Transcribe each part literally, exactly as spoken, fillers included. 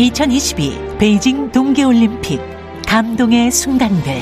이천이십이 베이징 동계올림픽 감동의 순간들.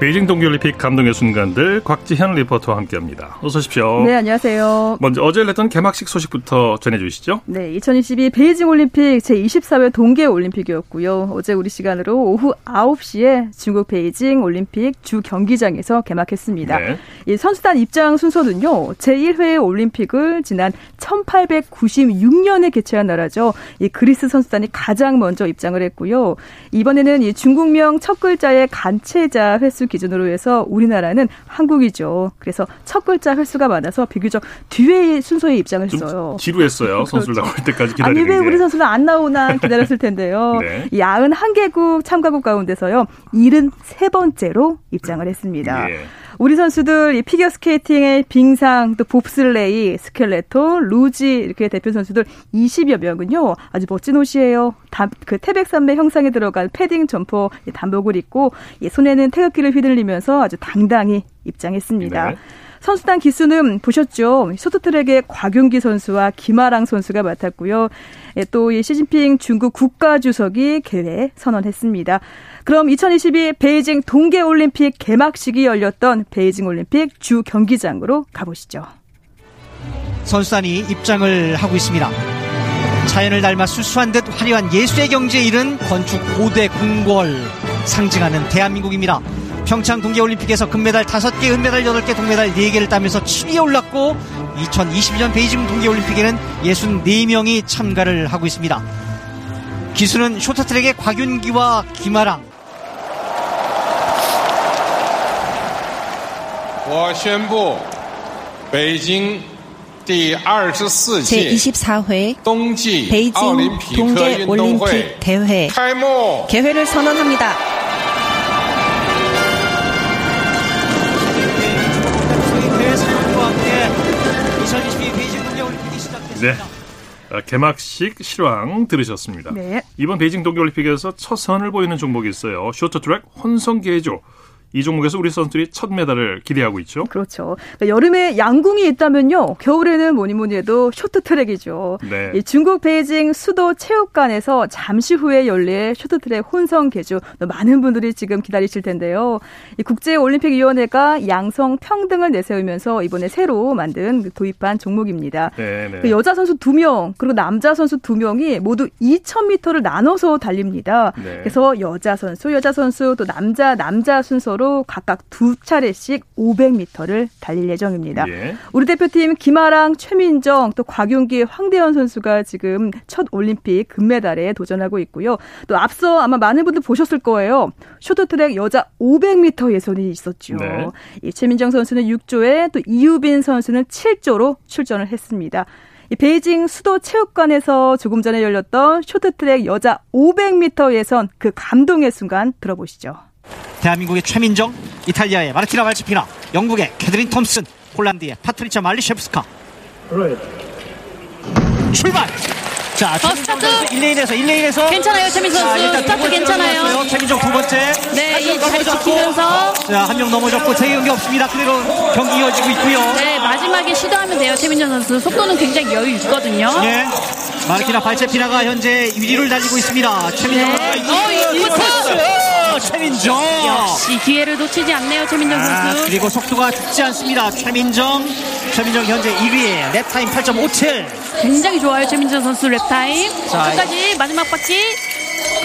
베이징 동계올림픽 감동의 순간들, 곽지현 리포터와 함께합니다. 어서 오십시오. 네, 안녕하세요. 먼저 어제 열렸던 개막식 소식부터 전해주시죠. 네, 이천이십이 베이징 올림픽 제이십사 회 동계올림픽이었고요. 어제 우리 시간으로 오후 아홉 시에 중국 베이징 올림픽 주 경기장에서 개막했습니다. 네. 이 선수단 입장 순서는요, 제일 회 올림픽을 지난 천팔백구십육 년에 개최한 나라죠. 이 그리스 선수단이 가장 먼저 입장을 했고요. 이번에는 이 중국명 첫 글자의 간체자 횟수 기준으로 해서 우리나라는 한국이죠. 그래서 첫 글자 횟수가 많아서 비교적 뒤에 순서에 입장을 했어요. 지루했어요. 선수들 그렇죠. 나올 때까지 기다리는 게. 아니 왜 우리 선수는 안 나오나 기다렸을 텐데요. 네. 이 구십일 개국 참가국 가운데서요, 칠십삼 번째로 입장을 했습니다. 예. 우리 선수들 이 피겨스케이팅의 빙상, 또 봅슬레이, 스켈레톤, 루지 이렇게 대표 선수들 이십여 명은요. 아주 멋진 옷이에요. 다, 그 태백산맥 형상에 들어간 패딩 점퍼, 이 단복을 입고 이 손에는 태극기를 휘둘리면서 아주 당당히 입장했습니다. 네. 선수단 기수는 보셨죠? 쇼트트랙의 곽윤기 선수와 김아랑 선수가 맡았고요. 또 이 시진핑 중국 국가주석이 개회 선언했습니다. 그럼 이천이십이 베이징 동계올림픽 개막식이 열렸던 베이징올림픽 주 경기장으로 가보시죠. 선수단이 입장을 하고 있습니다. 자연을 닮아 수수한 듯 화려한 예술의 경지에 이른 건축 고대 궁궐 상징하는 대한민국입니다. 평창 동계올림픽에서 금메달 다섯 개, 은메달 여덟 개, 동메달 네 개를 따면서 칠 위에 올랐고 이천이십이 년 베이징 동계올림픽에는 육십사 명이 참가를 하고 있습니다. 기수는 쇼트트랙의 곽윤기와 김아랑. 제이십사 회 동계 동계올림픽 대회 개회를 선언합니다. 네, 개막식 실황 들으셨습니다. 네. 이번 베이징 동계올림픽에서 첫 선을 보이는 종목이 있어요. 쇼트트랙 혼성계조. 이 종목에서 우리 선수들이 첫 메달을 기대하고 있죠. 그렇죠. 그러니까 여름에 양궁이 있다면요, 겨울에는 뭐니 뭐니 해도 쇼트트랙이죠. 네. 이 중국 베이징 수도 체육관에서 잠시 후에 열릴 쇼트트랙 혼성계주, 많은 분들이 지금 기다리실 텐데요. 이 국제올림픽위원회가 양성평등을 내세우면서 이번에 새로 만든 도입한 종목입니다. 네, 네. 그 여자 선수 두 명 그리고 남자 선수 두 명이 모두 이천 미터를 나눠서 달립니다. 네. 그래서 여자 선수, 여자 선수 또 남자, 남자 순서로 각각 두 차례씩 오백 미터를 달릴 예정입니다. 예. 우리 대표팀 김아랑, 최민정, 또 곽윤기, 황대헌 선수가 지금 첫 올림픽 금메달에 도전하고 있고요. 또 앞서 아마 많은 분들 보셨을 거예요. 쇼트트랙 여자 오백 미터 예선이 있었죠. 네. 이 최민정 선수는 육 조에 또 이유빈 선수는 칠 조로 출전을 했습니다. 이 베이징 수도 체육관에서 조금 전에 열렸던 쇼트트랙 여자 오백 미터 예선, 그 감동의 순간 들어보시죠. 대한민국의 최민정, 이탈리아의 마르티나 발체피나, 영국의 케드린 톰슨, 폴란드의 파트리차 말리셰프스카. 출발! 자, 최민정 선수 일 레인에서 일 레인에서 괜찮아요, 최민정 선수. 자, 스타트 괜찮아요. 넘어졌어요. 최민정 두 번째. 네, 이 잘 지키면서. 자, 한 명 넘어졌고 세 경기 없습니다. 그대로 경기 이어지고 있고요. 네, 마지막에 시도하면 돼요, 최민정 선수. 속도는 굉장히 여유 있거든요. 네. 마르티나 발체피나가 현재 일 위를 달리고 있습니다. 최민정 선수. 네. 최민정 역시 기회를 놓치지 않네요, 최민정 아, 선수. 그리고 속도가 죽지 않습니다. 최민정 최민정 현재 일 위에 랩타임 팔 점 오칠. 굉장히 좋아요, 최민정 선수 랩타임. 자, 끝까지 마지막 바퀴.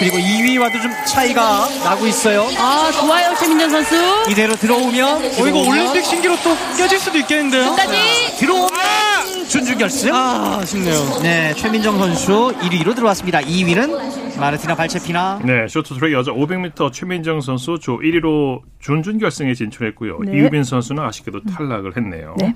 그리고 이 위와도 좀 차이가 나고 있어요. 아, 좋아요, 최민정 선수. 이대로 들어오면 어, 이거 올림픽 신기록 또 껴질 수도 있겠는데요. 끝까지 들어오면 준준결승. 아, 아쉽네요. 네, 최민정 선수 일 위로 들어왔습니다. 이 위는 마르티나 발체피나. 네, 쇼트트랙 여자 오백 미터 최민정 선수 조 일 위로 준준결승에 진출했고요. 네. 이유빈 선수는 아쉽게도 탈락을 했네요. 네.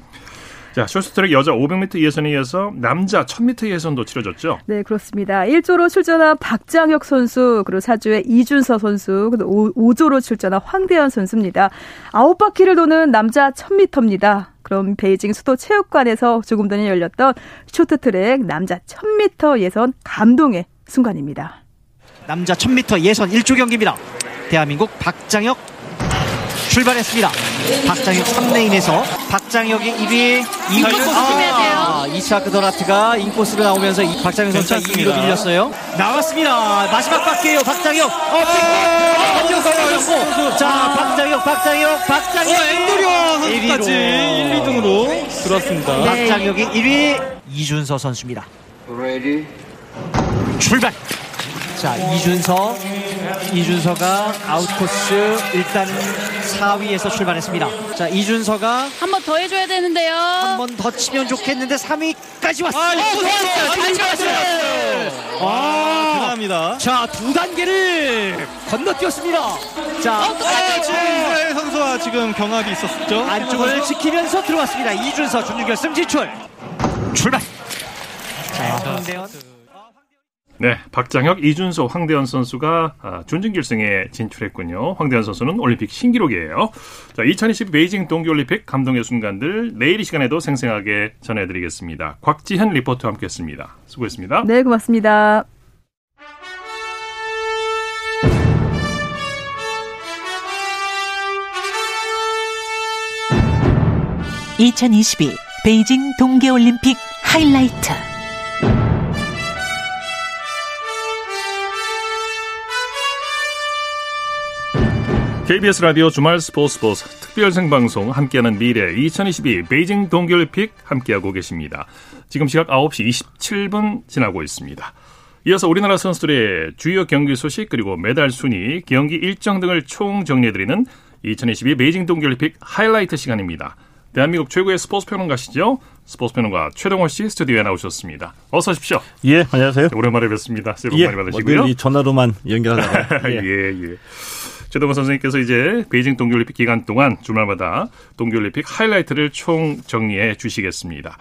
자, 쇼트트랙 여자 오백 미터 예선에 이어서 남자 천 미터 예선도 치러졌죠? 네, 그렇습니다. 일 조로 출전한 박장혁 선수, 그리고 사 조의 이준서 선수, 그리고 오 조로 출전한 황대헌 선수입니다. 아홉 바퀴를 도는 남자 천 미터입니다. 그럼 베이징 수도 체육관에서 조금 전에 열렸던 쇼트트랙 남자 천 미터 예선 감동의 순간입니다. 남자 천 미터 예선 일 조 경기입니다. 대한민국 박장혁 출발했습니다. 박장혁 삼 레인에서 박장혁이 일 위, 인코스 아, 이차 그더나트가 인코스로 나오면서 박장혁 선수가 이 위로 밀렸어요. 나왔습니다. 마지막 바퀴에요. 박장혁. 어, 어, 어, 자, 박장혁, 박장혁, 박장혁. 어, 엔드리어까지 일, 이 등으로 들어왔습니다. 네. 박장혁이 일 위, 이준서 선수입니다. Ready? 출발. 자, 이준서, 이준서가 아웃코스 일단 사 위에서 출발했습니다. 자, 이준서가 한 번 더 해줘야 되는데요. 한 번 더 치면 좋겠는데 삼 위까지 왔어요. 아, 잘 왔어요. 와, 대단합니다. 자, 두 단계를 건너뛰었습니다. 자, 어, 아, 지금 이스라엘 선수와 지금 경합이 있었죠. 안쪽을 지키면서 들어왔습니다. 이준서 준결승 진출. 출발. 자, 황대헌. 네, 박장혁, 이준서, 황대헌 선수가 준준 결승에 진출했군요. 황대헌 선수는 올림픽 신기록이에요. 자, 이천이십 베이징 동계올림픽 감동의 순간들 내일 이 시간에도 생생하게 전해드리겠습니다. 곽지현 리포터와 함께했습니다. 수고했습니다. 네, 고맙습니다. 이천이십이 베이징 동계올림픽 하이라이트. 케이비에스 라디오 주말 스포츠 보스 특별 생방송 함께하는 미래 이천이십이 베이징 동계올림픽 함께하고 계십니다. 지금 시각 아홉 시 이십칠 분 지나고 있습니다. 이어서 우리나라 선수들의 주요 경기 소식 그리고 메달 순위, 경기 일정 등을 총정리해드리는 이천이십이 베이징 동계올림픽 하이라이트 시간입니다. 대한민국 최고의 스포츠 평론가시죠? 스포츠 평론가 최동호 씨 스튜디오에 나오셨습니다. 어서 오십시오. 예, 안녕하세요. 오랜만에 뵙습니다. 새해 복 많이 예, 받으시고요. 오늘 이 전화로만 연결하다가. 예, 예. 예. 최동호 선생님께서 이제 베이징 동계올림픽 기간 동안 주말마다 동계올림픽 하이라이트를 총 정리해 주시겠습니다.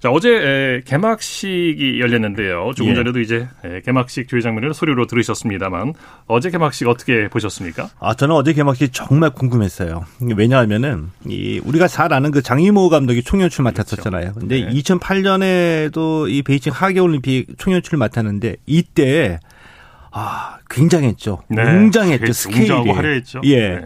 자, 어제 개막식이 열렸는데요. 조금 예. 전에도 이제 개막식 주요 장면을 소리로 들으셨습니다만 어제 개막식 어떻게 보셨습니까? 아, 저는 어제 개막식 정말 궁금했어요. 왜냐하면은 이 우리가 잘 아는 그 장이모 감독이 총연출 맡았었잖아요. 그런데 그렇죠. 네. 이천팔 년에도 이 베이징 하계올림픽 총연출을 맡았는데 이때 아, 굉장했죠. 네. 웅장했죠. 스케일이. 웅장하고 화려했죠. 예. 네.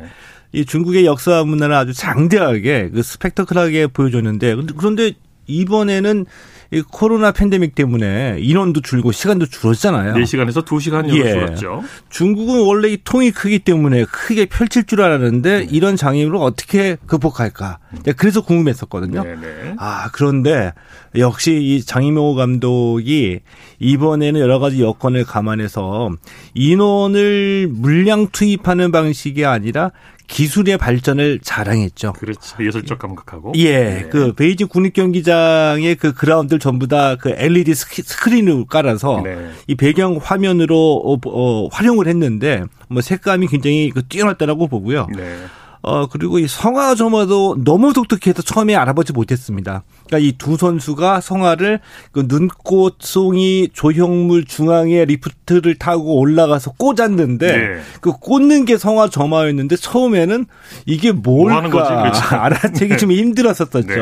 이 중국의 역사와 문화를 아주 장대하게 그 스펙터클하게 보여줬는데 그런데 이번에는 이 코로나 팬데믹 때문에 인원도 줄고 시간도 줄었잖아요. 네 시간에서 두 시간이 예. 줄었죠. 중국은 원래 이 통이 크기 때문에 크게 펼칠 줄 알았는데 네. 이런 장애물을 어떻게 극복할까. 그래서 궁금했었거든요. 네, 네. 아, 그런데 역시 이 장이모 감독이 이번에는 여러 가지 여건을 감안해서 인원을 물량 투입하는 방식이 아니라 기술의 발전을 자랑했죠. 그렇죠. 예술적 감각하고. 예. 네. 그 베이징 국립경기장의 그 그라운드를 전부 다 그 엘이디 스크린을 깔아서 네. 이 배경 화면으로 어, 어, 활용을 했는데 뭐 색감이 굉장히 그 뛰어났다라고 보고요. 네. 어, 그리고 이 성화 점화도 너무 독특해서 처음에 알아보지 못했습니다. 그러니까 이 두 선수가 성화를 그 눈꽃송이 조형물 중앙에 리프트를 타고 올라가서 꽂았는데 네. 그 꽂는 게 성화 점화였는데 처음에는 이게 뭘까 뭐 알아채기 좀 힘들었었죠. 네.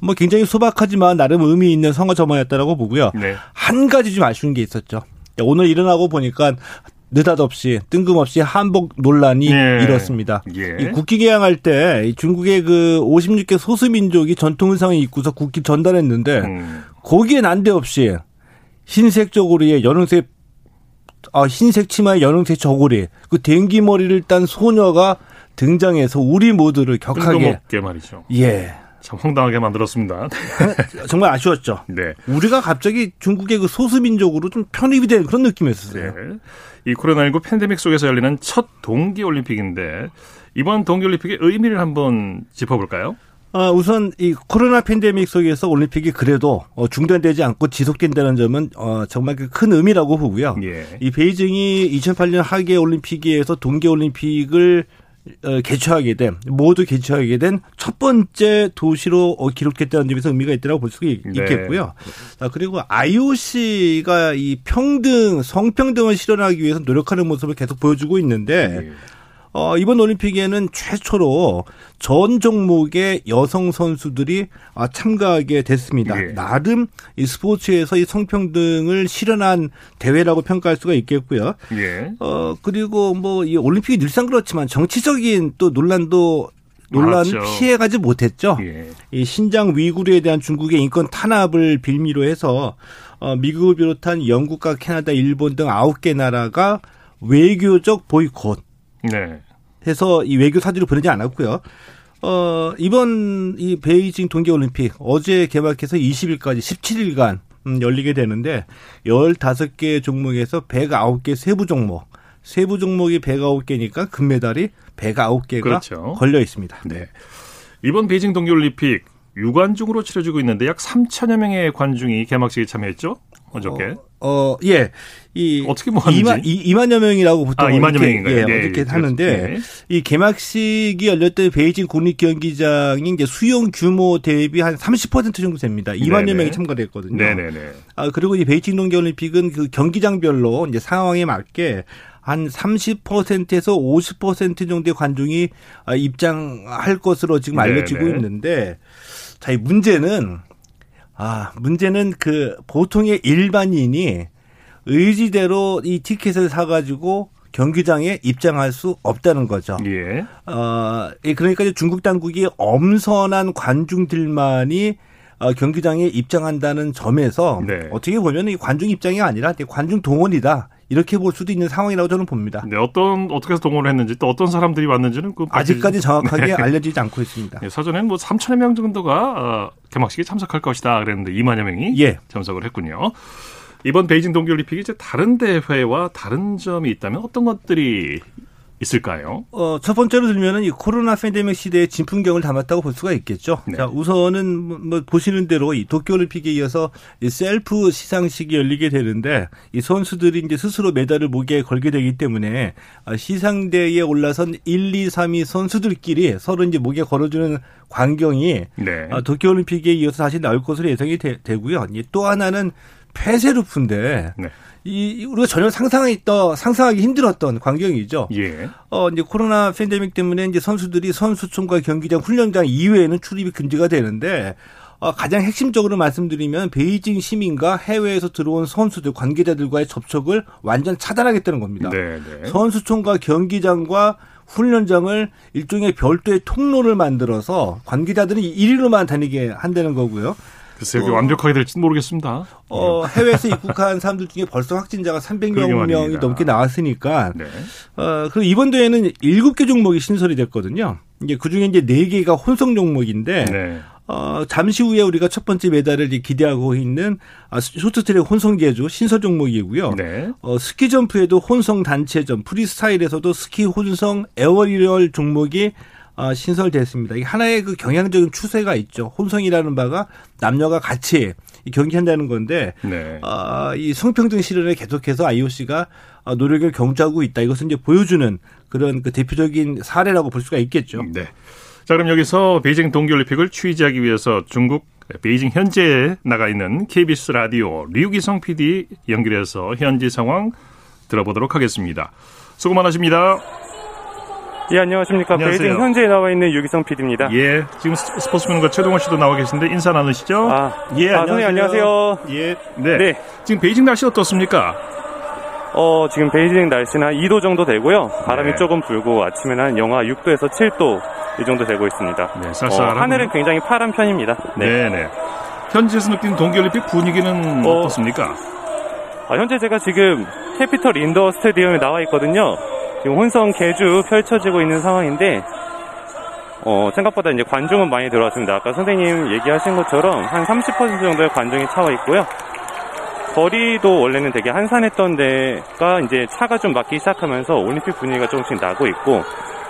뭐 굉장히 소박하지만 나름 의미 있는 성화 점화였다라고 보고요. 네. 한 가지 좀 아쉬운 게 있었죠. 오늘 일어나고 보니까 느닷없이 뜬금없이 한복 논란이 예. 일었습니다. 예. 이 국기 개항할 때 중국의 그 오십육 개 소수민족이 전통 의상을 입고서 국기 전달했는데 음. 거기에 난데없이 흰색 저고리에 연홍색 아 흰색 치마에 연홍색 저고리 그 댕기 머리를 딴 소녀가 등장해서 우리 모두를 격하게 뜬금없게 말이죠. 예. 참 황당하게 만들었습니다. 정말 아쉬웠죠. 네. 우리가 갑자기 중국의 그 소수민족으로 좀 편입이 된 그런 느낌이었어요. 네. 이 코로나십구 팬데믹 속에서 열리는 첫 동계올림픽인데 이번 동계올림픽의 의미를 한번 짚어볼까요? 아, 우선 이 코로나 팬데믹 속에서 올림픽이 그래도 중단되지 않고 지속된다는 점은 어, 정말 큰 의미라고 보고요. 예. 이 베이징이 이천팔 년 하계올림픽에서 동계올림픽을 개최하게 된 모두 개최하게 된 첫 번째 도시로 기록했다는 점에서 의미가 있다고 볼 수 있겠고요. 네. 그리고 아이오씨가 이 평등 성평등을 실현하기 위해서 노력하는 모습을 계속 보여주고 있는데 네. 어, 이번 올림픽에는 최초로 전 종목의 여성 선수들이 참가하게 됐습니다. 예. 나름 이 스포츠에서 이 성평등을 실현한 대회라고 평가할 수가 있겠고요. 예. 어, 그리고 뭐 이 올림픽이 늘상 그렇지만 정치적인 또 논란도 논란 피해가지 못했죠. 예. 이 신장 위구르에 대한 중국의 인권 탄압을 빌미로 해서 어, 미국을 비롯한 영국과 캐나다, 일본 등 아홉 개 나라가 외교적 보이콧. 네. 해서 이 외교 사주를 보내지 않았고요. 어, 이번 이 베이징 동계올림픽 어제 개막해서 이십일까지 십칠 일간 음, 열리게 되는데 열다섯 개 종목에서 백아홉 개 세부 종목. 세부 종목이 백아홉 개니까 금메달이 백아홉 개가 그렇죠. 걸려 있습니다. 네. 이번 베이징 동계올림픽 유관중으로 치러지고 있는데 약 삼천여 명의 관중이 개막식에 참여했죠? 어저께. 어, 어 예. 이 어떻게 모았는지 이만여 명이라고 보통 아, 이만여 명인가요? 예, 네, 어떻게 네, 하는데 네. 이 개막식이 열렸던 베이징 국립경기장이 이제 수용 규모 대비 한 삼십 퍼센트 정도 됩니다. 이만여 네네. 명이 참가했거든요. 네, 네, 네. 아, 그리고 이 베이징 동계올림픽은 그 경기장별로 이제 상황에 맞게 한 삼십 퍼센트에서 오십 퍼센트 정도의 관중이 입장할 것으로 지금 알려지고 네네. 있는데, 자, 이 문제는, 아, 문제는 그 보통의 일반인이 의지대로 이 티켓을 사가지고 경기장에 입장할 수 없다는 거죠. 예. 어, 그러니까 이제 중국 당국이 엄선한 관중들만이 어, 경기장에 입장한다는 점에서 네. 어떻게 보면 이 관중 입장이 아니라 관중 동원이다. 이렇게 볼 수도 있는 상황이라고 저는 봅니다. 네, 어떤 어떻게 해서 동원을 했는지 또 어떤 사람들이 왔는지는 그 아직까지 정확하게 네. 알려지지 않고 있습니다. 네, 서전에는 뭐 삼천여 명 정도가 개막식에 참석할 것이다 그랬는데 이만여 명이 예. 참석을 했군요. 이번 베이징 동계올림픽이 이제 다른 대회와 다른 점이 있다면 어떤 것들이 있을까요? 어, 첫 번째로 들면은 이 코로나 팬데믹 시대의 진풍경을 담았다고 볼 수가 있겠죠. 네. 자, 우선은 뭐, 뭐 보시는 대로 이 도쿄올림픽에 이어서 이 셀프 시상식이 열리게 되는데 이 선수들이 이제 스스로 메달을 목에 걸게 되기 때문에 시상대에 올라선 일, 이, 삼 위 선수들끼리 서로 이제 목에 걸어주는 광경이 네. 도쿄올림픽에 이어서 다시 나올 것으로 예상이 되, 되고요. 또 하나는 폐쇄루프인데. 네. 이, 우리가 전혀 상상했던, 상상하기 힘들었던 광경이죠. 예. 어, 이제 코로나 팬데믹 때문에 이제 선수들이 선수촌과 경기장, 훈련장 이외에는 출입이 금지가 되는데, 어, 가장 핵심적으로 말씀드리면 베이징 시민과 해외에서 들어온 선수들, 관계자들과의 접촉을 완전 차단하겠다는 겁니다. 네네. 선수촌과 경기장과 훈련장을 일종의 별도의 통로를 만들어서 관계자들은 일일로만 다니게 한다는 거고요. 글쎄요, 어, 완벽하게 될지는 모르겠습니다. 어, 해외에서 입국한 사람들 중에 벌써 확진자가 삼백여 명이 넘게 나왔으니까. 네. 어, 그리고 이번 대회는 일곱 개 종목이 신설이 됐거든요. 이제 그 중에 이제 네 개가 혼성 종목인데, 네. 어, 잠시 후에 우리가 첫 번째 메달을 기대하고 있는 아, 쇼트트랙 혼성계주 신설 종목이고요. 네. 어, 스키 점프에도 혼성 단체점, 프리스타일에서도 스키 혼성 에어리얼 종목이 어, 신설됐습니다. 이게 하나의 그 경향적인 추세가 있죠. 혼성이라는 바가 남녀가 같이 경기한다는 건데, 네. 어, 이 성평등 실현에 계속해서 아이오씨가 노력을 경주하고 있다. 이것은 이제 보여주는 그런 그 대표적인 사례라고 볼 수가 있겠죠. 네. 자, 그럼 여기서 베이징 동계올림픽을 취재하기 위해서 중국 베이징 현지에 나가 있는 케이비에스 라디오 류기성 피디 연결해서 현지 상황 들어보도록 하겠습니다. 수고 많으십니다. 예, 안녕하십니까. 안녕하세요. 베이징 현지에 나와 있는 유기성 피디입니다. 예, 지금 스포츠맨과 최동호 씨도 나와 계신데 인사 나누시죠? 아, 예, 아, 안녕하세요. 안녕하세요. 예, 네. 네. 지금 베이징 날씨 어떻습니까? 어, 지금 베이징 날씨는 한 이 도 정도 되고요. 바람이 네. 조금 불고 아침에는 한 영하 육 도에서 칠 도 이 정도 되고 있습니다. 네, 쌀쌀한. 어, 하늘은 굉장히 파란 편입니다. 네, 네. 네. 현지에서 느끼는 동계올림픽 분위기는 어, 어떻습니까? 아, 현재 제가 지금 캐피털 인도어 스테디움에 나와 있거든요. 지금 혼성 개주 펼쳐지고 있는 상황인데, 어, 생각보다 이제 관중은 많이 들어왔습니다. 아까 선생님 얘기하신 것처럼 한 삼십 퍼센트 정도의 관중이 차와 있고요. 거리도 원래는 되게 한산했던 데가 이제 차가 좀 막기 시작하면서 올림픽 분위기가 조금씩 나고 있고,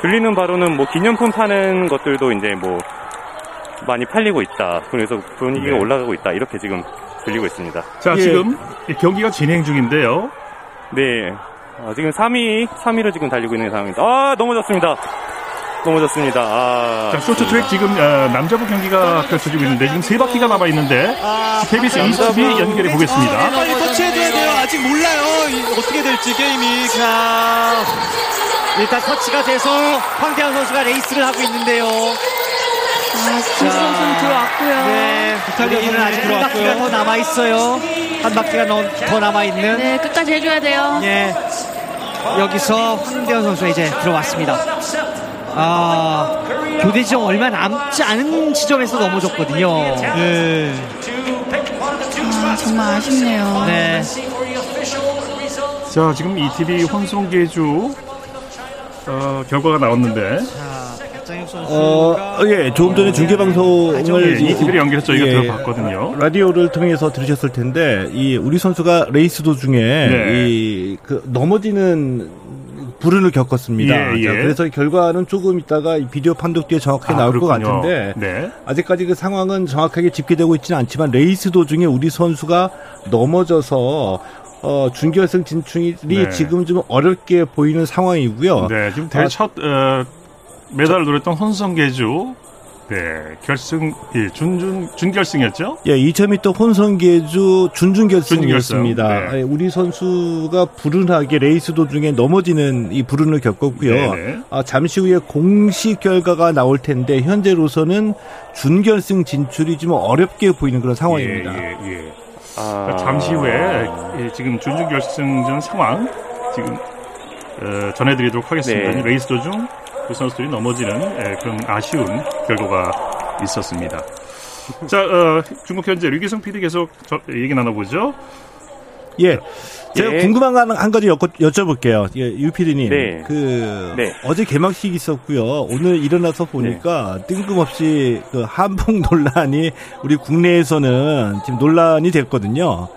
들리는 바로는 뭐 기념품 파는 것들도 이제 뭐 많이 팔리고 있다. 그래서 분위기가 네. 올라가고 있다. 이렇게 지금 들리고 있습니다. 자, 예. 지금 경기가 진행 중인데요. 네. 아, 지금 삼 위, 삼 위로 지금 달리고 있는 상황입니다. 아, 넘어졌습니다. 넘어졌습니다. 아, 자, 쇼트트랙 지금 어, 남자부 경기가 펼쳐지고 있는데 지금 세 바퀴가 남아 있는데 케이비에스 이십이 연결해 보겠습니다. 아, 빨리 터치해줘야 돼요. 아직 몰라요. 어떻게 될지 게임이. 자, 일단 터치가 돼서 황대헌 선수가 레이스를 하고 있는데요. 아, 정수 선수는 들어왔고요. 네, 이탈리아는 아직 한 바퀴가 더 남아 있어요. 한 바퀴가 더 남아 있는. 네, 끝까지 해줘야 돼요. 네, 여기서 황대헌 선수 이제 들어왔습니다. 아, 교대 지점 얼마 남지 않은 지점에서 넘어졌거든요. 네. 아, 정말 아쉽네요. 네. 자, 지금 이티비 혼성계주 어, 결과가 나왔는데. 어, 예, 조금 전에 중계방송을 예, 이티비를 연결해서 저희가 예, 들어봤거든요. 라디오를 통해서 들으셨을 텐데, 이, 우리 선수가 레이스 도중에, 네. 이, 그, 넘어지는 불운을 겪었습니다. 예, 예. 자, 그래서 결과는 조금 있다가 비디오 판독 뒤에 정확하게 아, 나올 그렇군요. 것 같은데, 네. 아직까지 그 상황은 정확하게 집계되고 있지는 않지만, 레이스 도중에 우리 선수가 넘어져서, 어, 준결승 진출이 네. 지금 좀 어렵게 보이는 상황이고요. 네, 지금 대회 첫, 아, 어, 메달을 노렸던 혼성계주, 네, 결승, 예, 준준, 준결승이었죠? 예, 이천 미터 혼성계주 준준결승이었습니다. 준결승. 네. 우리 선수가 불운하게 레이스 도중에 넘어지는 이 불운을 겪었고요. 네네. 아, 잠시 후에 공식 결과가 나올 텐데, 현재로서는 준결승 진출이 좀 어렵게 보이는 그런 상황입니다. 예, 예, 예. 아... 잠시 후에, 예, 지금 준준결승전 상황, 지금, 어, 전해드리도록 하겠습니다. 네. 레이스 도중, 그 선수들이 넘어지는 그런 아쉬운 결과가 있었습니다. 자, 어, 중국 현재 류기성 피디 계속 저, 얘기 나눠보죠. 예, 제가 예. 궁금한 거 한 가지 여쭤, 여쭤볼게요. 예, 유 피디님, 네. 그 네. 어제 개막식이 있었고요. 오늘 일어나서 보니까 네. 뜬금없이 그 한복 논란이 우리 국내에서는 지금 논란이 됐거든요.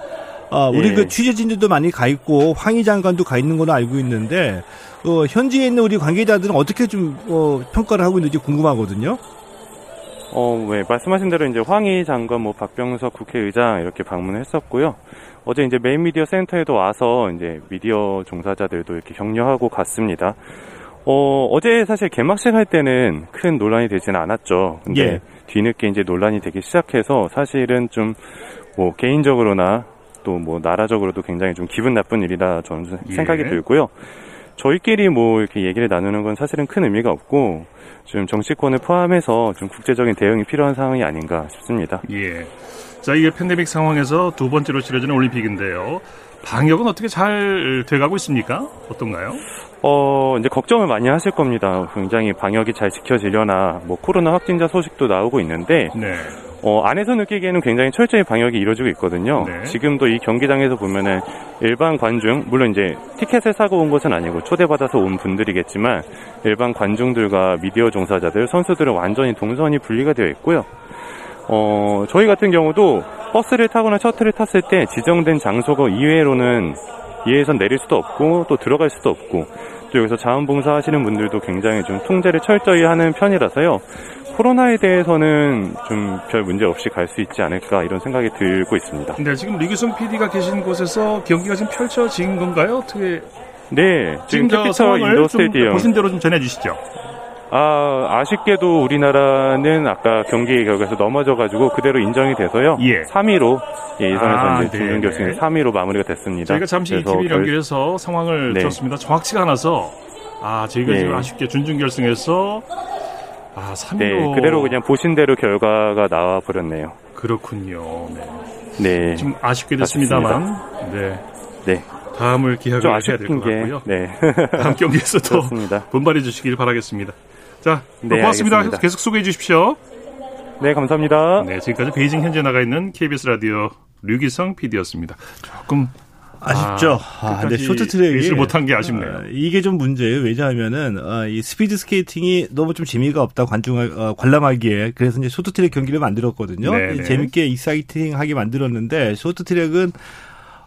아, 우리 예. 그 취재진들도 많이 가 있고 황희 장관도 가 있는 걸로 알고 있는데. 어, 현지에 있는 우리 관계자들은 어떻게 좀, 어, 평가를 하고 있는지 궁금하거든요? 어, 네. 말씀하신 대로 이제 황희 장관, 뭐, 박병석 국회의장 이렇게 방문했었고요. 어제 이제 메인 미디어 센터에도 와서 이제 미디어 종사자들도 이렇게 격려하고 갔습니다. 어, 어제 사실 개막식 할 때는 큰 논란이 되진 않았죠. 근데 예. 뒤늦게 이제 논란이 되기 시작해서 사실은 좀, 뭐, 개인적으로나 또 뭐, 나라적으로도 굉장히 좀 기분 나쁜 일이다 저는 예. 생각이 들고요. 저희끼리 뭐 이렇게 얘기를 나누는 건 사실은 큰 의미가 없고 지금 정치권을 포함해서 좀 국제적인 대응이 필요한 상황이 아닌가 싶습니다. 예. 자, 이게 팬데믹 상황에서 두 번째로 치러지는 올림픽인데요. 방역은 어떻게 잘 돼가고 있습니까? 어떤가요? 어, 이제 걱정을 많이 하실 겁니다. 굉장히 방역이 잘 지켜지려나 뭐 코로나 확진자 소식도 나오고 있는데 네. 어, 안에서 느끼기에는 굉장히 철저히 방역이 이루어지고 있거든요. 네. 지금도 이 경기장에서 보면은 일반 관중, 물론 이제 티켓을 사고 온 것은 아니고 초대받아서 온 분들이겠지만 일반 관중들과 미디어 종사자들, 선수들은 완전히 동선이 분리가 되어 있고요. 어, 저희 같은 경우도 버스를 타거나 셔틀을 탔을 때 지정된 장소가 이외로는 이외에선 내릴 수도 없고 또 들어갈 수도 없고 또 여기서 자원봉사 하시는 분들도 굉장히 좀 통제를 철저히 하는 편이라서요. 코로나에 대해서는 좀 별 문제 없이 갈 수 있지 않을까 이런 생각이 들고 있습니다. 네, 지금 리규성 피디가 계신 곳에서 경기가 지금 펼쳐진 건가요? 어떻게? 네, 지금 캐피털 인도 스테디움 보신 대로 좀 전해주시죠. 아, 아쉽게도 우리나라는 아까 경기 결과에서 넘어져가지고 그대로 인정이 돼서요. 예. 삼 위로 예, 예선에서 아, 이제 준결승 삼 위로 마무리가 됐습니다. 저희가 잠시 이티비 연결해서 결... 상황을 들었습니다. 네. 정확치가 않아서 아 저희가 네. 지금 아쉽게 준준결승에서. 아, 삼 위로. 네, 그대로 그냥 보신 대로 결과가 나와 버렸네요. 그렇군요. 네. 네. 좀 아쉽게 됐습니다만. 네. 네. 다음을 기약을 하셔야 될 것 같고요. 네. 다음 경기에서도 분발해 주시길 바라겠습니다. 자, 네, 고맙습니다. 알겠습니다. 계속 소개해 주십시오. 네, 감사합니다. 네, 지금까지 베이징 현지에 나가 있는 케이비에스 라디오 류기성 피디였습니다. 조금 아쉽죠. 아, 근데 쇼트트랙이 레이스를 못한 게 아쉽네요. 아, 이게 좀 문제예요. 왜냐하면은 아, 이 스피드 스케이팅이 너무 좀 재미가 없다 관중 어, 관람하기에 그래서 이제 쇼트트랙 경기를 만들었거든요. 네네. 재밌게 익사이팅하게 만들었는데 쇼트트랙은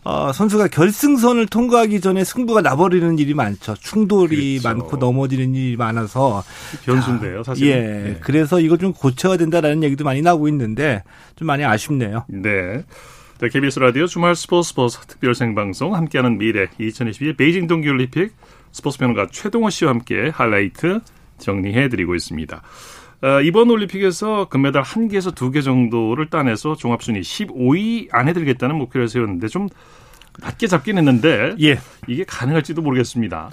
어, 선수가 결승선을 통과하기 전에 승부가 나버리는 일이 많죠. 충돌이 그렇죠. 많고 넘어지는 일이 많아서 변수인데요, 사실. 예, 네. 그래서 이거 좀 고쳐야 된다라는 얘기도 많이 나오고 있는데 좀 많이 아쉽네요. 네. 네, 케이비에스 라디오 주말 스포츠 스포츠 특별 생방송 함께하는 미래 이천이십이 베이징 동계올림픽 스포츠 평론가 최동호 씨와 함께 하이라이트 정리해드리고 있습니다. 이번 올림픽에서 금메달 한 개에서 두 개 정도를 따내서 종합순위 십오 위 안에 들겠다는 목표를 세웠는데 좀 낮게 잡긴 했는데 예. 이게 가능할지도 모르겠습니다.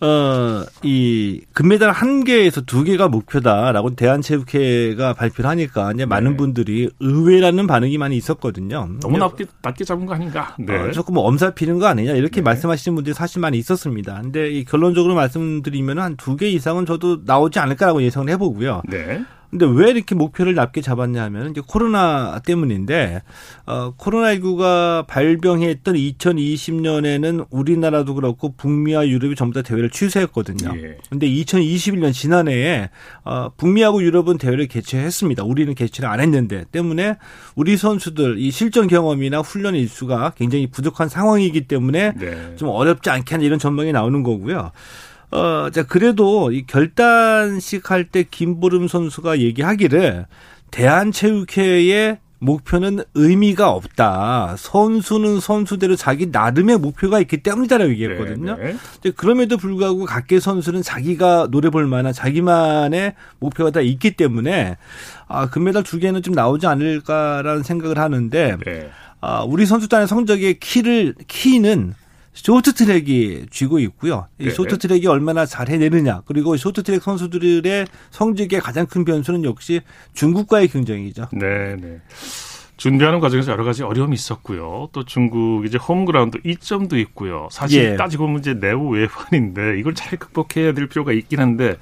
어, 이 금메달 한 개에서 두 개가 목표다라고 대한체육회가 발표를 하니까 이제 네. 많은 분들이 의외라는 반응이 많이 있었거든요. 너무 낮게, 낮게 잡은 거 아닌가. 네. 어, 조금 뭐 엄살피는 거 아니냐 이렇게 네. 말씀하시는 분들이 사실 많이 있었습니다. 근데 이 결론적으로 말씀드리면 한 두 개 이상은 저도 나오지 않을까라고 예상을 해보고요. 네. 근데 왜 이렇게 목표를 낮게 잡았냐 하면 이제 코로나 때문인데, 어, 코로나십구가 발병했던 이천이십 년에는 우리나라도 그렇고 북미와 유럽이 전부 다 대회를 취소했거든요. 예. 근데 이천이십일 년 지난해에, 어, 북미하고 유럽은 대회를 개최했습니다. 우리는 개최를 안 했는데, 때문에 우리 선수들 이 실전 경험이나 훈련 일수가 굉장히 부족한 상황이기 때문에 네. 좀 어렵지 않겠냐 이런 전망이 나오는 거고요. 어, 자, 그래도 이 결단식 할 때 김보름 선수가 얘기하기를 대한체육회의 목표는 의미가 없다. 선수는 선수대로 자기 나름의 목표가 있기 때문이다라고 얘기했거든요. 네네. 그럼에도 불구하고 각계 선수는 자기가 노려볼 만한 자기만의 목표가 다 있기 때문에 아, 금메달 두 개는 좀 나오지 않을까라는 생각을 하는데 네. 아, 우리 선수단의 성적의 키를, 키는 쇼트트랙이 쥐고 있고요. 이 쇼트트랙이 얼마나 잘 해내느냐. 그리고 쇼트트랙 선수들의 성적의 가장 큰 변수는 역시 중국과의 경쟁이죠. 네, 네. 준비하는 과정에서 여러 가지 어려움이 있었고요. 또 중국 이제 홈그라운드 이점도 있고요. 사실 예. 따지고 보면 이제 내부 외환인데 이걸 잘 극복해야 될 필요가 있긴 한데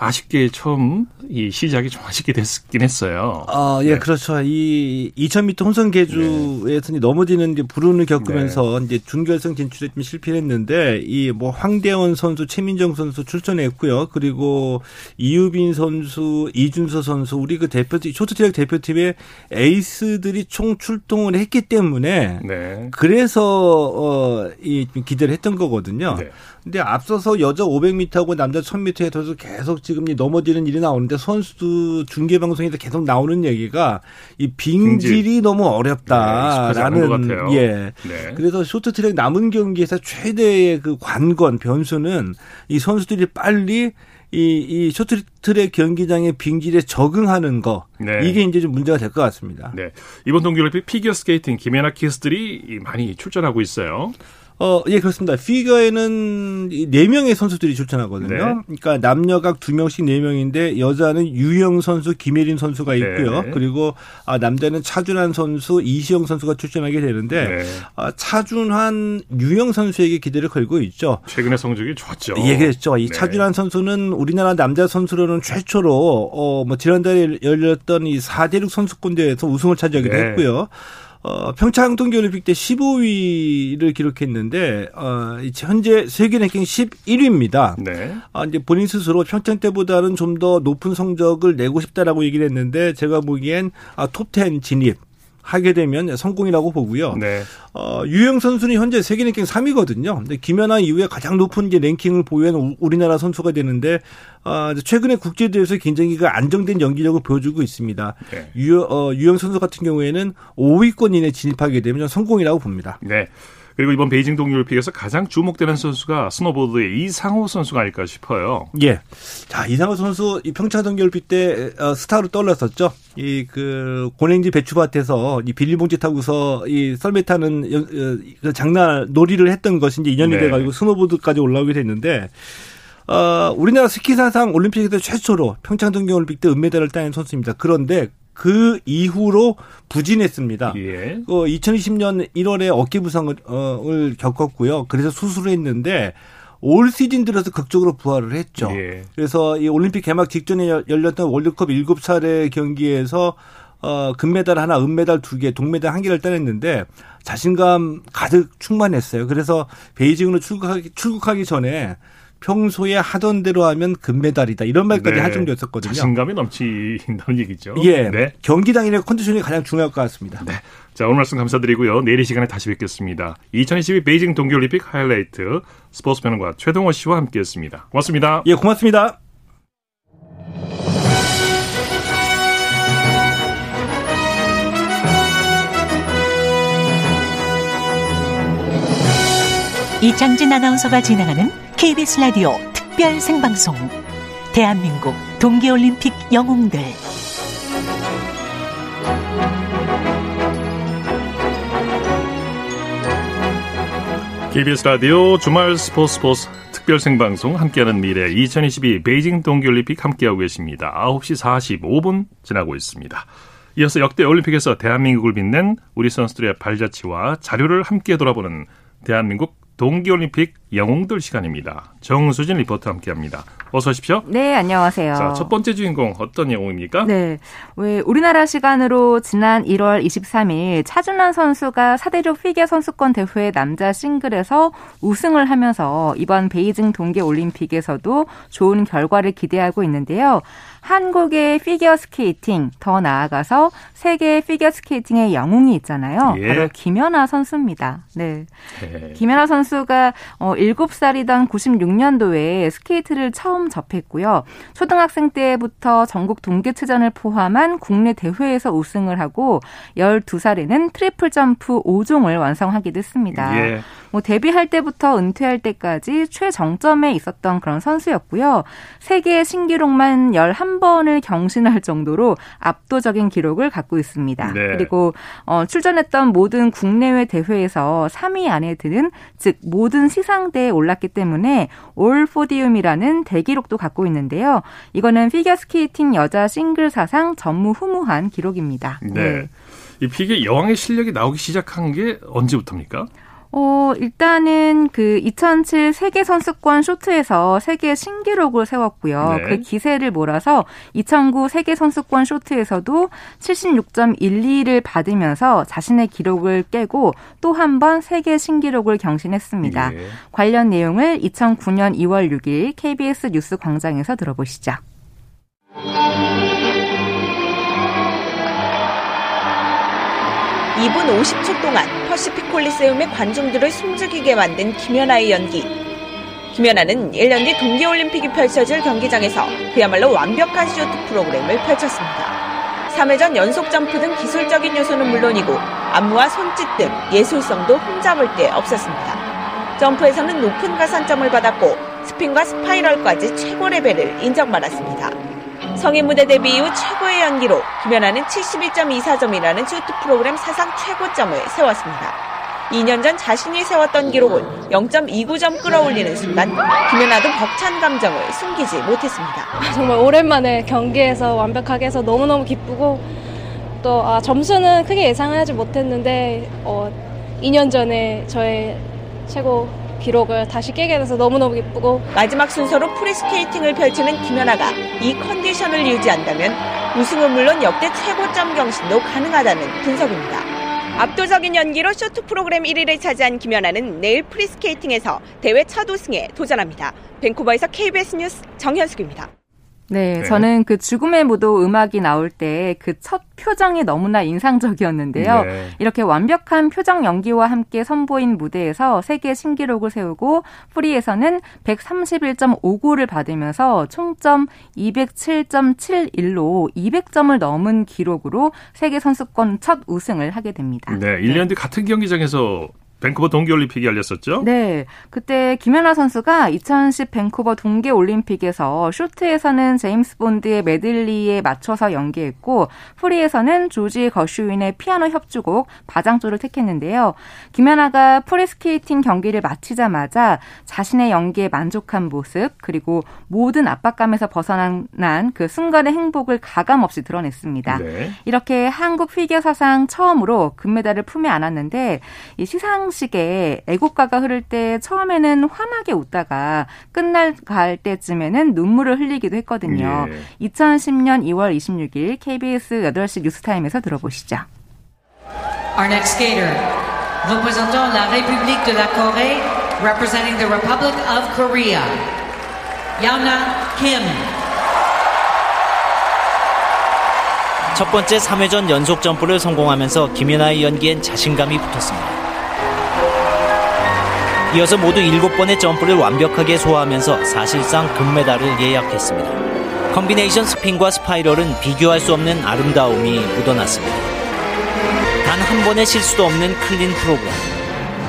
아쉽게 처음 이 시작이 좀 아쉽게 됐긴 했어요. 아, 예, 네. 그렇죠. 이 이천 미터 혼성 계주에서 네. 넘어지는 이제 불운을 겪으면서 네. 이제 준결승 진출에 좀 실패했는데 이 뭐 황대헌 선수, 최민정 선수 출전했고요. 그리고 이유빈 선수, 이준서 선수 우리 그 대표팀 쇼트트랙 대표팀의 에이스들이 총 출동을 했기 때문에 네. 그래서 어, 이 기대를 했던 거거든요. 네. 근데 앞서서 여자 오백 미터하고 남자 천 미터에서도 계속 지금 넘어지는 일이 나오는데 선수 중계 방송에서 계속 나오는 얘기가 이 빙질이 빙질. 너무 어렵다라는 네, 예. 네. 그래서 쇼트트랙 남은 경기에서 최대의 그 관건 변수는 이 선수들이 빨리 이, 이 쇼트트랙 경기장의 빙질에 적응하는 거 네. 이게 이제 좀 문제가 될 것 같습니다. 네. 이번 동계올림픽 피겨 스케이팅 김연아 키스들이 많이 출전하고 있어요. 어, 예, 그렇습니다. 피겨에는 네 명의 선수들이 출전하거든요. 네. 그러니까 남녀 각 두 명씩 네 명인데 여자는 유영 선수, 김혜린 선수가 있고요. 네. 그리고 아, 남자는 차준환 선수, 이시영 선수가 출전하게 되는데 네. 아, 차준환, 유영 선수에게 기대를 걸고 있죠. 최근에 성적이 좋았죠. 예, 그렇죠. 이 네. 차준환 선수는 우리나라 남자 선수로는 최초로 어, 뭐 지난달에 열렸던 이 사대륙 선수권대회에서 우승을 차지하기도 네. 했고요. 어, 평창 동계올림픽 때 십오 위를 기록했는데 어, 현재 세계 랭킹 십일 위입니다. 네. 아, 이제 본인 스스로 평창 때보다는 좀 더 높은 성적을 내고 싶다라고 얘기를 했는데 제가 보기엔 아, 톱십 진입 하게 되면 성공이라고 보고요. 네. 어, 유영 선수는 현재 세계 랭킹 삼 위거든요. 근데 김연아 이후에 가장 높은 이제 랭킹을 보유한 우, 우리나라 선수가 되는데 어, 최근에 국제대회에서 굉장히 그 안정된 연기력을 보여주고 있습니다. 네. 유, 어, 유영 선수 같은 경우에는 오 위권 이내 진입하게 되면 성공이라고 봅니다. 네. 그리고 이번 베이징 동계올림픽에서 가장 주목되는 선수가 스노보드의 이상호 선수가 아닐까 싶어요. 예. 자, 이상호 선수 이 평창 동계올림픽 때 어, 스타로 떠올랐었죠. 이 그 고랭지 배추밭에서 이 비닐봉지 타고서 이 썰매 타는 연, 그 장난 놀이를 했던 것이 이제 인연이 네. 돼가지고 스노보드까지 올라오게 됐는데 어, 우리나라 스키사상 올림픽에서 최초로 평창 동계올림픽 때 은메달을 따낸 선수입니다. 그런데 그 이후로 부진했습니다. 예. 어, 이천이십 년 일월에 어깨 부상을 어, 겪었고요. 그래서 수술을 했는데 올 시즌 들어서 극적으로 부활을 했죠. 예. 그래서 이 올림픽 개막 직전에 열렸던 월드컵 일곱 차례 경기에서 어, 금메달 하나, 은메달 두 개, 동메달 한 개를 따냈는데 자신감 가득 충만했어요. 그래서 베이징으로 출국하기, 출국하기 전에 평소에 하던 대로 하면 금메달이다 이런 말까지 네. 할 정도였었거든요. 자신감이 넘친다는 얘기죠. 예, 네. 경기 당일의 컨디션이 가장 중요할 것 같습니다. 네. 자, 오늘 말씀 감사드리고요. 내일 이 시간에 다시 뵙겠습니다. 이천이십이 베이징 동계올림픽 하이라이트 스포츠 평론가 최동호 씨와 함께했습니다. 고맙습니다. 예, 고맙습니다. 이창진 아나운서가 진행하는 케이비에스 라디오 특별 생방송 대한민국 동계올림픽 영웅들. 케이비에스 라디오 주말 스포츠 스포츠 특별 생방송 함께하는 미래 이천이십이 베이징 동계올림픽 함께하고 계십니다. 아홉 시 사십오 분 지나고 있습니다. 이어서 역대 올림픽에서 대한민국을 빛낸 우리 선수들의 발자취와 자료를 함께 돌아보는 대한민국 동계올림픽 영웅들 시간입니다. 정수진 리포터 함께합니다. 어서 오십시오. 네, 안녕하세요. 자, 첫 번째 주인공 어떤 영웅입니까? 네, 왜 우리나라 시간으로 지난 일월 이십삼일 차준환 선수가 사대륙 피겨 선수권 대회 남자 싱글에서 우승을 하면서 이번 베이징 동계올림픽에서도 좋은 결과를 기대하고 있는데요. 한국의 피겨스케이팅, 더 나아가서 세계 피겨스케이팅의 영웅이 있잖아요. 예. 바로 김연아 선수입니다. 네, 네. 김연아 선수가 일곱 살이던 구십육 년도에 스케이트를 처음 접했고요. 초등학생 때부터 전국 동계체전을 포함한 국내 대회에서 우승을 하고 열두 살에는 트리플 점프 오 종을 완성하기도 했습니다. 예. 뭐 데뷔할 때부터 은퇴할 때까지 최정점에 있었던 그런 선수였고요. 세계 신기록만 열한 번을 경신할 정도로 압도적인 기록을 갖고 있습니다. 네. 그리고 어, 출전했던 모든 국내외 대회에서 삼 위 안에 드는, 즉 모든 시상대에 올랐기 때문에 올포디움이라는 대기록도 갖고 있는데요. 이거는 피겨스케이팅 여자 싱글 사상 전무후무한 기록입니다. 네. 네. 이 피겨 여왕의 실력이 나오기 시작한 게 언제부터입니까? 어, 일단은 그 이천칠 세계선수권 쇼트에서 세계 신기록을 세웠고요. 네. 그 기세를 몰아서 이천구 세계선수권 쇼트에서도 칠십육 점 일이를 받으면서 자신의 기록을 깨고 또 한 번 세계 신기록을 경신했습니다. 네. 관련 내용을 이천구년 이월 육일 케이비에스 뉴스 광장에서 들어보시죠. 이 분 오십 초 동안 퍼시픽 콜리세움의 관중들을 숨죽이게 만든 김연아의 연기. 김연아는 일 년 뒤 동계올림픽이 펼쳐질 경기장에서 그야말로 완벽한 쇼트 프로그램을 펼쳤습니다. 삼 회전 연속 점프 등 기술적인 요소는 물론이고 안무와 손짓 등 예술성도 흠잡을 데 없었습니다. 점프에서는 높은 가산점을 받았고 스핀과 스파이럴까지 최고 레벨을 인정받았습니다. 성인 무대 데뷔 이후 최고의 연기로 김연아는 칠십이 점 이사 점이라는 쇼트 프로그램 사상 최고점을 세웠습니다. 이 년 전 자신이 세웠던 기록은 영 점 이구 점 끌어올리는 순간 김연아도 벅찬 감정을 숨기지 못했습니다. 정말 오랜만에 경기에서 완벽하게 해서 너무너무 기쁘고 또 아, 점수는 크게 예상하지 못했는데 어, 이 년 전에 저의 최고 기록을 다시 깨게 돼서 너무너무 기쁘고, 마지막 순서로 프리스케이팅을 펼치는 김연아가 이 컨디션을 유지한다면 우승은 물론 역대 최고점 경신도 가능하다는 분석입니다. 압도적인 연기로 쇼트 프로그램 일 위를 차지한 김연아는 내일 프리스케이팅에서 대회 첫 우승에 도전합니다. 밴쿠버에서 케이비에스 뉴스 정현숙입니다. 네, 저는 그 죽음의 무도 음악이 나올 때 그 첫 표정이 너무나 인상적이었는데요. 네. 이렇게 완벽한 표정 연기와 함께 선보인 무대에서 세계 신기록을 세우고 프리에서는 백삼십일 점 오구를 받으면서 총점 이백칠 점 칠일로 이백 점을 넘은 기록으로 세계 선수권 첫 우승을 하게 됩니다. 네, 일 년 뒤 같은 경기장에서 밴쿠버 동계올림픽이 열렸었죠? 네. 그때 김연아 선수가 이천십 밴쿠버 동계올림픽에서 쇼트에서는 제임스 본드의 메들리에 맞춰서 연기했고 프리에서는 조지 거슈윈의 피아노 협주곡 바장조를 택했는데요. 김연아가 프리스케이팅 경기를 마치자마자 자신의 연기에 만족한 모습, 그리고 모든 압박감에서 벗어난 그 순간의 행복을 가감없이 드러냈습니다. 네. 이렇게 한국 피겨 사상 처음으로 금메달을 품에 안았는데 이 시상 시에 애국가가 흐를 때 처음에는 환하게 웃다가 끝날 갈 때쯤에는 눈물을 흘리기도 했거든요. 예. 이천십년 이월 이십육일 케이비에스 여덟 시 뉴스타임에서 들어보시죠. Our next skater, représentant la République de la Corée, representing the Republic of Korea, Yeona Kim. 첫 번째 삼 회전 연속 점프를 성공하면서 김연아의 연기엔 자신감이 붙었습니다. 이어서 모두 일곱 번의 점프를 완벽하게 소화하면서 사실상 금메달을 예약했습니다. 컨비네이션 스핀과 스파이럴은 비교할 수 없는 아름다움이 묻어났습니다. 단 한 번의 실수도 없는 클린 프로그램,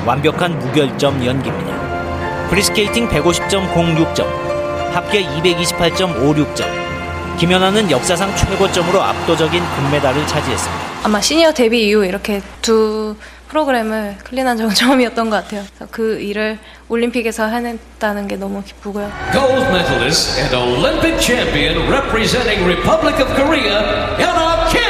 완벽한 무결점 연기입니다. 프리스케이팅 백오십 점 영육 점, 합계 이백이십팔 점 오육 점, 김연아는 역사상 최고점으로 압도적인 금메달을 차지했습니다. 아마 시니어 데뷔 이후 이렇게 두 프로그램을 클린한 적은 처음이었던 것 같아요. 그 일을 올림픽에서 해냈다는 게 너무 기쁘고요. Gold medalist and Olympic champion representing Republic of Korea, 연아 김.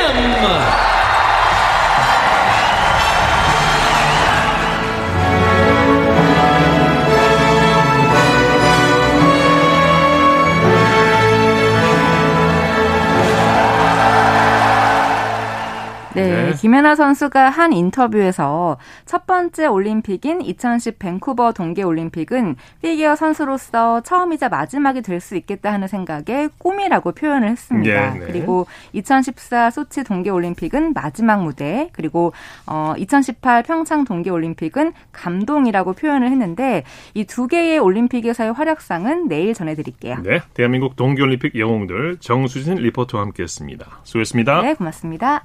네, 네, 김연아 선수가 한 인터뷰에서 첫 번째 올림픽인 이천십 밴쿠버 동계올림픽은 피겨 선수로서 처음이자 마지막이 될 수 있겠다 하는 생각에 꿈이라고 표현을 했습니다. 네, 네. 그리고 이천십사 소치 동계올림픽은 마지막 무대, 그리고 어, 이천십팔 평창 동계올림픽은 감동이라고 표현을 했는데 이 두 개의 올림픽에서의 활약상은 내일 전해드릴게요. 네, 대한민국 동계올림픽 영웅들 정수진 리포터와 함께했습니다. 수고했습니다. 네, 고맙습니다.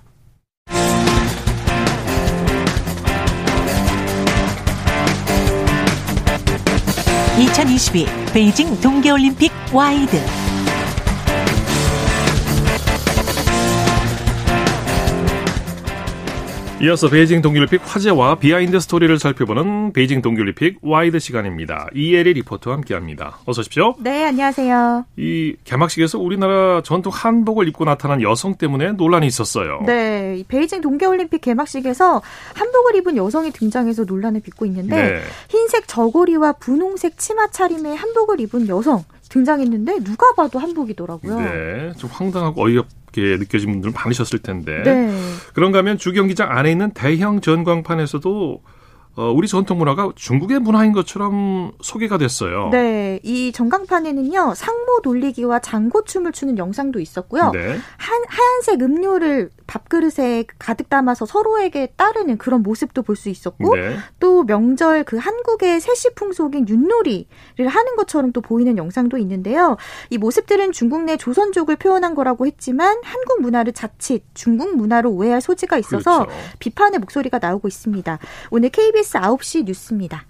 이천이십이 베이징 동계올림픽 와이드. 이어서 베이징 동계올림픽 화제와 비하인드 스토리를 살펴보는 베이징 동계올림픽 와이드 시간입니다. 이혜리 리포터와 함께합니다. 어서 오십시오. 네, 안녕하세요. 이 개막식에서 우리나라 전통 한복을 입고 나타난 여성 때문에 논란이 있었어요. 네, 베이징 동계올림픽 개막식에서 한복을 입은 여성이 등장해서 논란을 빚고 있는데 네. 흰색 저고리와 분홍색 치마 차림에 한복을 입은 여성 등장했는데 누가 봐도 한복이더라고요. 네, 좀 황당하고 어이없게 느껴진 분들 많으셨을 텐데 네. 그런가 하면 주경기장 안에 있는 대형 전광판에서도 어, 우리 전통 문화가 중국의 문화인 것처럼 소개가 됐어요. 네, 이 전광판에는요 상모 돌리기와 장고춤을 추는 영상도 있었고요. 네. 한, 하얀색 음료를 밥그릇에 가득 담아서 서로에게 따르는 그런 모습도 볼 수 있었고 네. 또 명절 그 한국의 세시 풍속인 윷놀이를 하는 것처럼 또 보이는 영상도 있는데요. 이 모습들은 중국 내 조선족을 표현한 거라고 했지만 한국 문화를 자칫 중국 문화로 오해할 소지가 있어서 그렇죠. 비판의 목소리가 나오고 있습니다. 오늘 케이비에스 아홉 시 뉴스입니다.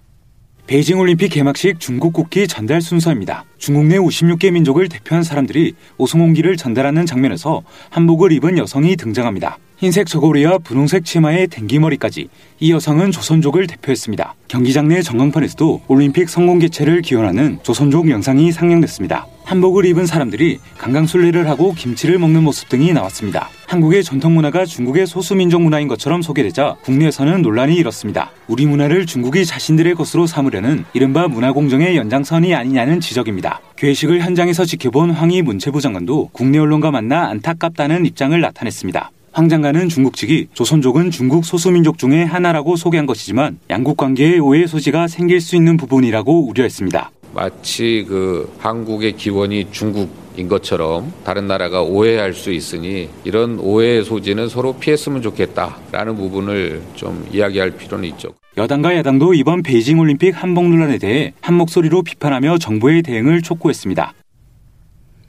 베이징 올림픽 개막식 중국 국기 전달 순서입니다. 중국 내 오십육 개 민족을 대표한 사람들이 오송홍기를 전달하는 장면에서 한복을 입은 여성이 등장합니다. 흰색 저고리와 분홍색 치마에 댕기머리까지 이 여성은 조선족을 대표했습니다. 경기장 내 전광판에서도 올림픽 성공 개최를 기원하는 조선족 영상이 상영됐습니다. 한복을 입은 사람들이 강강술래를 하고 김치를 먹는 모습 등이 나왔습니다. 한국의 전통문화가 중국의 소수민족 문화인 것처럼 소개되자 국내에서는 논란이 일었습니다. 우리 문화를 중국이 자신들의 것으로 삼으려는 이른바 문화공정의 연장선이 아니냐는 지적입니다. 괴식을 현장에서 지켜본 황희 문체부 장관도 국내 언론과 만나 안타깝다는 입장을 나타냈습니다. 황 장관은 중국 측이 조선족은 중국 소수민족 중에 하나라고 소개한 것이지만 양국 관계에 오해 소지가 생길 수 있는 부분이라고 우려했습니다. 마치 그 한국의 기원이 중국인 것처럼 다른 나라가 오해할 수 있으니 이런 오해의 소지는 서로 피했으면 좋겠다라는 부분을 좀 이야기할 필요는 있죠. 여당과 야당도 이번 베이징 올림픽 한복 논란에 대해 한 목소리로 비판하며 정부의 대응을 촉구했습니다.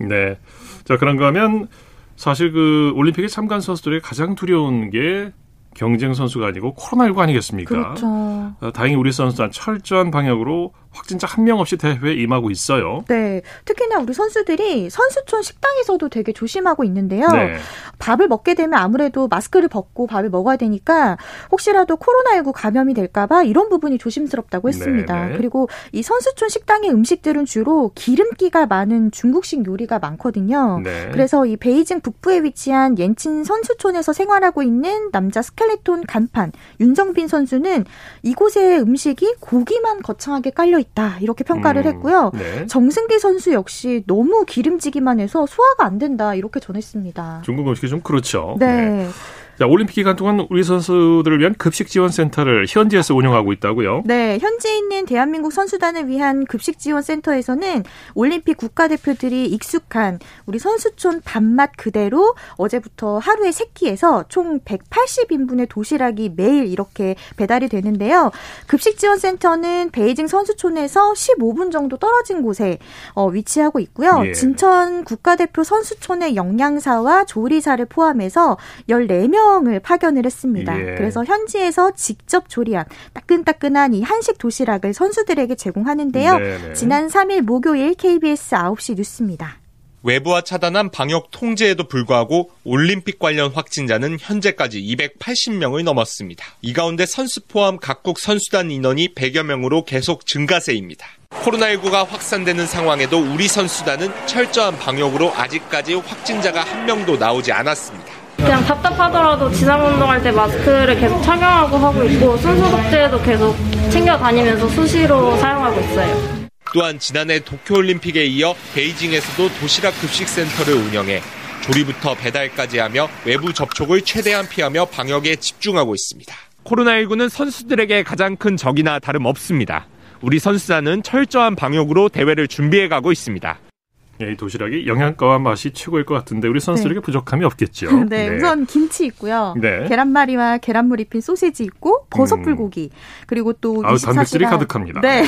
네, 자 그런가 하면 사실 그 올림픽에 참가한 선수들이 가장 두려운 게 경쟁 선수가 아니고 코로나십구 아니겠습니까? 그렇죠. 어, 다행히 우리 선수단 철저한 방역으로 확진자 한 명 없이 대회에 임하고 있어요. 네. 특히나 우리 선수들이 선수촌 식당에서도 되게 조심하고 있는데요. 네. 밥을 먹게 되면 아무래도 마스크를 벗고 밥을 먹어야 되니까 혹시라도 코로나십구 감염이 될까 봐 이런 부분이 조심스럽다고 했습니다. 네네. 그리고 이 선수촌 식당의 음식들은 주로 기름기가 많은 중국식 요리가 많거든요. 네. 그래서 이 베이징 북부에 위치한 옌친 선수촌에서 생활하고 있는 남자 스켈레톤 간판 윤정빈 선수는 이곳의 음식이 고기만 거창하게 깔려 다 이렇게 평가를 음, 했고요. 네. 정승기 선수 역시 너무 기름지기만 해서 소화가 안 된다 이렇게 전했습니다. 중국 음식이 좀 그렇죠. 네. 네. 자, 올림픽 기간 동안 우리 선수들을 위한 급식 지원 센터를 현지에서 운영하고 있다고요? 네, 현지에 있는 대한민국 선수단을 위한 급식 지원 센터에서는 올림픽 국가대표들이 익숙한 우리 선수촌 밥맛 그대로 어제부터 하루에 세 끼에서 총 백팔십 인분의 도시락이 매일 이렇게 배달이 되는데요. 급식 지원 센터는 베이징 선수촌에서 십오 분 정도 떨어진 곳에 어, 위치하고 있고요. 예. 진천 국가대표 선수촌의 영양사와 조리사를 포함해서 열네 명 세 명을 파견을 했습니다. 예. 그래서 현지에서 직접 조리한 따끈따끈한 이 한식 도시락을 선수들에게 제공하는데요. 네네. 지난 삼일 목요일 케이비에스 아홉 시 뉴스입니다. 외부와 차단한 방역 통제에도 불구하고 올림픽 관련 확진자는 현재까지 이백팔십 명을 넘었습니다. 이 가운데 선수 포함 각국 선수단 인원이 백여 명으로 계속 증가세입니다. 코로나십구가 확산되는 상황에도 우리 선수단은 철저한 방역으로 아직까지 확진자가 한 명도 나오지 않았습니다. 그냥 답답하더라도 지상 운동할 때 마스크를 계속 착용하고 하고 있고 손소독제도 계속 챙겨 다니면서 수시로 사용하고 있어요. 또한 지난해 도쿄올림픽에 이어 베이징에서도 도시락 급식센터를 운영해 조리부터 배달까지 하며 외부 접촉을 최대한 피하며 방역에 집중하고 있습니다. 코로나십구는 선수들에게 가장 큰 적이나 다름없습니다. 우리 선수단은 철저한 방역으로 대회를 준비해가고 있습니다. 예, 이 도시락이 영양가와 맛이 최고일 것 같은데 우리 선수들에게 네. 부족함이 없겠죠. 네, 네, 우선 김치 있고요. 네. 계란말이와 계란물 입힌 소시지 있고 버섯 불고기 음. 그리고 또 아우, 이십사 시간 단백질이 가득합니다. 네,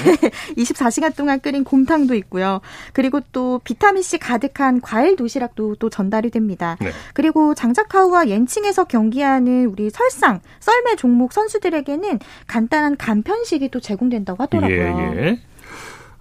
이십사 시간 동안 끓인 곰탕도 있고요. 그리고 또 비타민C 가득한 과일 도시락도 또 전달이 됩니다. 네. 그리고 장자카우와 옌칭에서 경기하는 우리 설상 썰매 종목 선수들에게는 간단한 간편식이 또 제공된다고 하더라고요. 예, 예.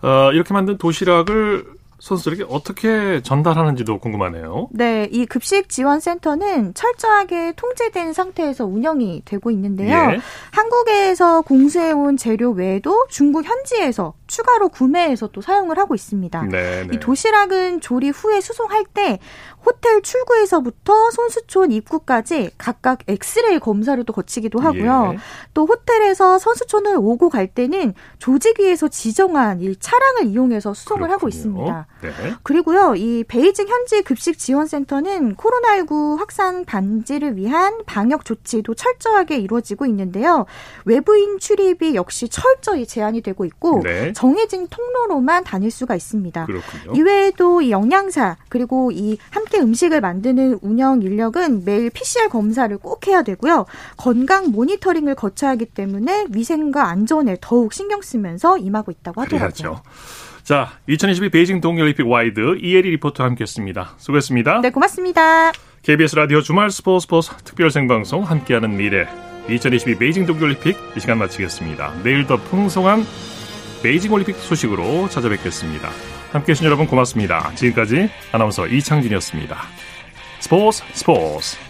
어, 이렇게 만든 도시락을 선수들에게 어떻게 전달하는지도 궁금하네요. 네, 이 급식지원센터는 철저하게 통제된 상태에서 운영이 되고 있는데요. 예. 한국에서 공수해온 재료 외에도 중국 현지에서 추가로 구매해서 또 사용을 하고 있습니다. 네네. 이 도시락은 조리 후에 수송할 때 호텔 출구에서부터 선수촌 입구까지 각각 엑스레이 검사를 또 거치기도 하고요. 예. 또 호텔에서 선수촌을 오고 갈 때는 조직위에서 지정한 이 차량을 이용해서 수송을 그렇군요. 하고 있습니다. 네. 그리고요, 이 베이징 현지 급식 지원센터는 코로나십구 확산 방지를 위한 방역 조치도 철저하게 이루어지고 있는데요. 외부인 출입이 역시 철저히 제한이 되고 있고 네. 정해진 통로로만 다닐 수가 있습니다. 그렇군요. 이외에도 이 영양사 그리고 이 함께 음식을 만드는 운영 인력은 매일 피씨알 검사를 꼭 해야 되고요. 건강 모니터링을 거쳐야 하기 때문에 위생과 안전에 더욱 신경 쓰면서 임하고 있다고 하더라고요. 그래야죠. 자, 이천이십이 베이징 동계올림픽 와이드 이혜리 리포터와 함께했습니다. 수고했습니다. 네, 고맙습니다. 케이비에스 라디오 주말 스포츠 스포츠 특별 생방송 함께하는 미래. 이천이십이 베이징 동계올림픽 이 시간 마치겠습니다. 내일 더 풍성한 베이징 올림픽 소식으로 찾아뵙겠습니다. 함께해 주신 여러분 고맙습니다. 지금까지 아나운서 이창진이었습니다. 스포츠 스포츠